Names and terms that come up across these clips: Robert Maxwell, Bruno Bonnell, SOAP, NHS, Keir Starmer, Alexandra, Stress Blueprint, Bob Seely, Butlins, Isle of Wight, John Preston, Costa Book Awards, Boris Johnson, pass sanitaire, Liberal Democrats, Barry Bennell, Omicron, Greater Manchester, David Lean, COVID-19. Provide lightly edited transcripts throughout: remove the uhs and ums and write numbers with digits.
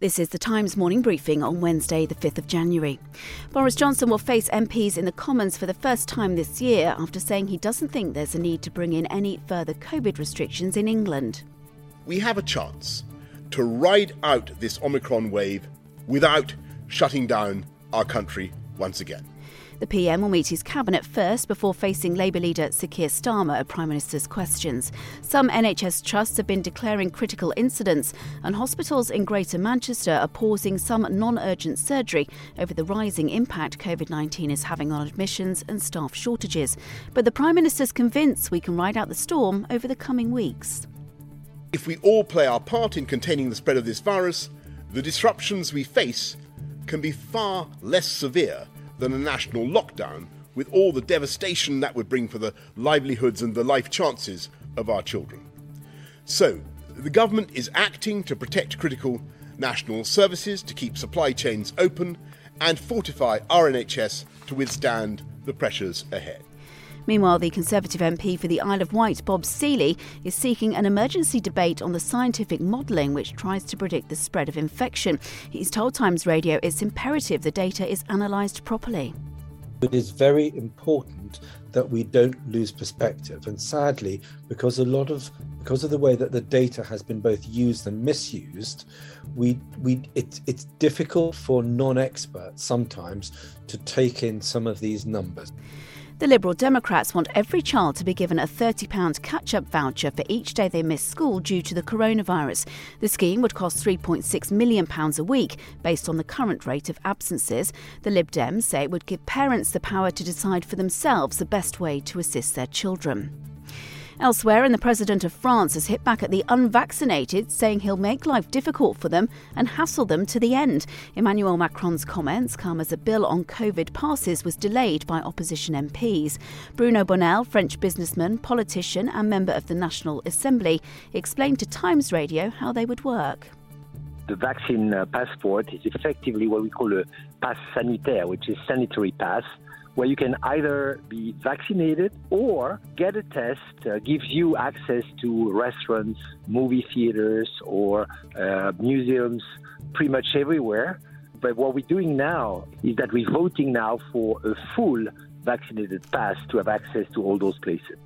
This is the Times morning briefing on Wednesday, the 5th of January. Boris Johnson will face MPs in the Commons for the first time this year after saying he doesn't think there's a need to bring in any further COVID restrictions in England. We have a chance to ride out this Omicron wave without shutting down our country once again. The PM will meet his cabinet first before facing Labour leader Sir Keir Starmer at Prime Minister's questions. Some NHS trusts have been declaring critical incidents, and hospitals in Greater Manchester are pausing some non-urgent surgery over the rising impact COVID-19 is having on admissions and staff shortages. But the Prime Minister's convinced we can ride out the storm over the coming weeks. If we all play our part in containing the spread of this virus, the disruptions we face can be far less severe than a national lockdown, with all the devastation that would bring for the livelihoods and the life chances of our children. So, the government is acting to protect critical national services, to keep supply chains open, and fortify our NHS to withstand the pressures ahead. Meanwhile, the Conservative MP for the Isle of Wight, Bob Seely, is seeking an emergency debate on the scientific modelling which tries to predict the spread of infection. He's told Times Radio it's imperative the data is analysed properly. It is very important that we don't lose perspective, and sadly, because of the way that the data has been both used and misused, it's difficult for non-experts sometimes to take in some of these numbers. The Liberal Democrats want every child to be given a £30 catch-up voucher for each day they miss school due to the coronavirus. The scheme would cost £3.6 million a week, based on the current rate of absences. The Lib Dems say it would give parents the power to decide for themselves the best way to assist their children. Elsewhere, the President of France has hit back at the unvaccinated, saying he'll make life difficult for them and hassle them to the end. Emmanuel Macron's comments come as a bill on COVID passes was delayed by opposition MPs. Bruno Bonnell, French businessman, politician and member of the National Assembly, explained to Times Radio how they would work. The vaccine passport is effectively what we call a pass sanitaire, which is sanitary pass, where you can either be vaccinated or get a test, gives you access to restaurants, movie theaters, or museums, pretty much everywhere. But what we're doing now is that we're voting now for a full vaccinated pass to have access to all those places.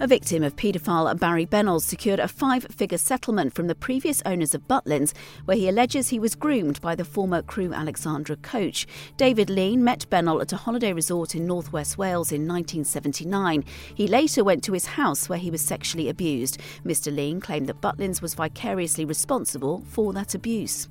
A victim of paedophile Barry Bennell secured a five-figure settlement from the previous owners of Butlins, where he alleges he was groomed by the former crew Alexandra coach. David Lean met Bennell at a holiday resort in northwest Wales in 1979. He later went to his house where he was sexually abused. Mr Lean claimed that Butlins was vicariously responsible for that abuse.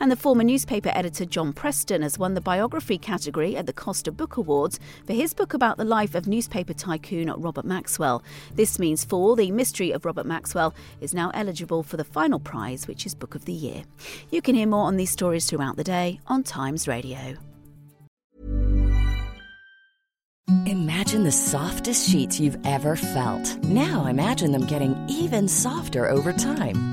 And the former newspaper editor John Preston has won the biography category at the Costa Book Awards for his book about the life of newspaper tycoon Robert Maxwell. This means Fall, the mystery of Robert Maxwell, is now eligible for the final prize, which is Book of the Year. You can hear more on these stories throughout the day on Times Radio. Imagine the softest sheets you've ever felt. Now imagine them getting even softer over time.